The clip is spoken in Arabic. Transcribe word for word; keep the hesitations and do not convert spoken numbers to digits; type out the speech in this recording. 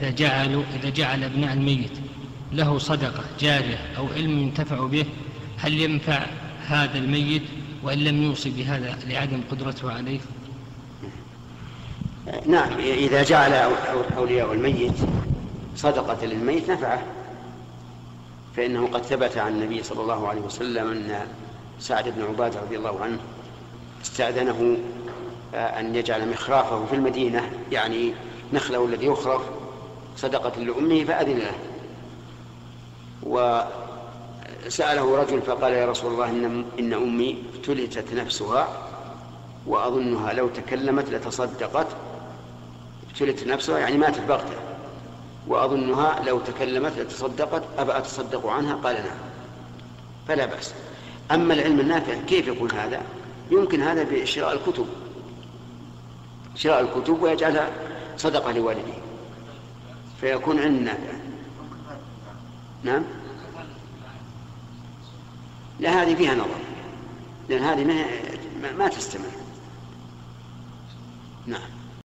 إذا جعلوا إذا جعل ابناء الميت له صدقة جارية أو علم ينتفع به، هل ينفع هذا الميت وإن لم يوصي بهذا لعدم قدرته عليه؟ نعم، إذا جعل أولياء الميت صدقة للميت نفعه، فإنه قد ثبت عن النبي صلى الله عليه وسلم أن سعد بن عبادة رضي الله عنه استأذنه أن يجعل مخرافه في المدينة، يعني نخله الذي يخرف صدقة لأمه، فأذن له. وسأله رجل فقال: يا رسول الله، إن أمي ابتلتت نفسها وأظنها لو تكلمت لتصدقت. ابتلت نفسها يعني ماتت بغتة، وأظنها لو تكلمت لتصدقت، أبا أتصدق عنها؟ قال: نعم، فلا بأس. أما العلم النافع كيف يكون هذا؟ يمكن هذا بشراء الكتب، شراء الكتب ويجعلها صدقة لوالده فيكون علم نافع. نعم، لا، هذه فيها نظر، لأن هذه ما تستمر. نعم.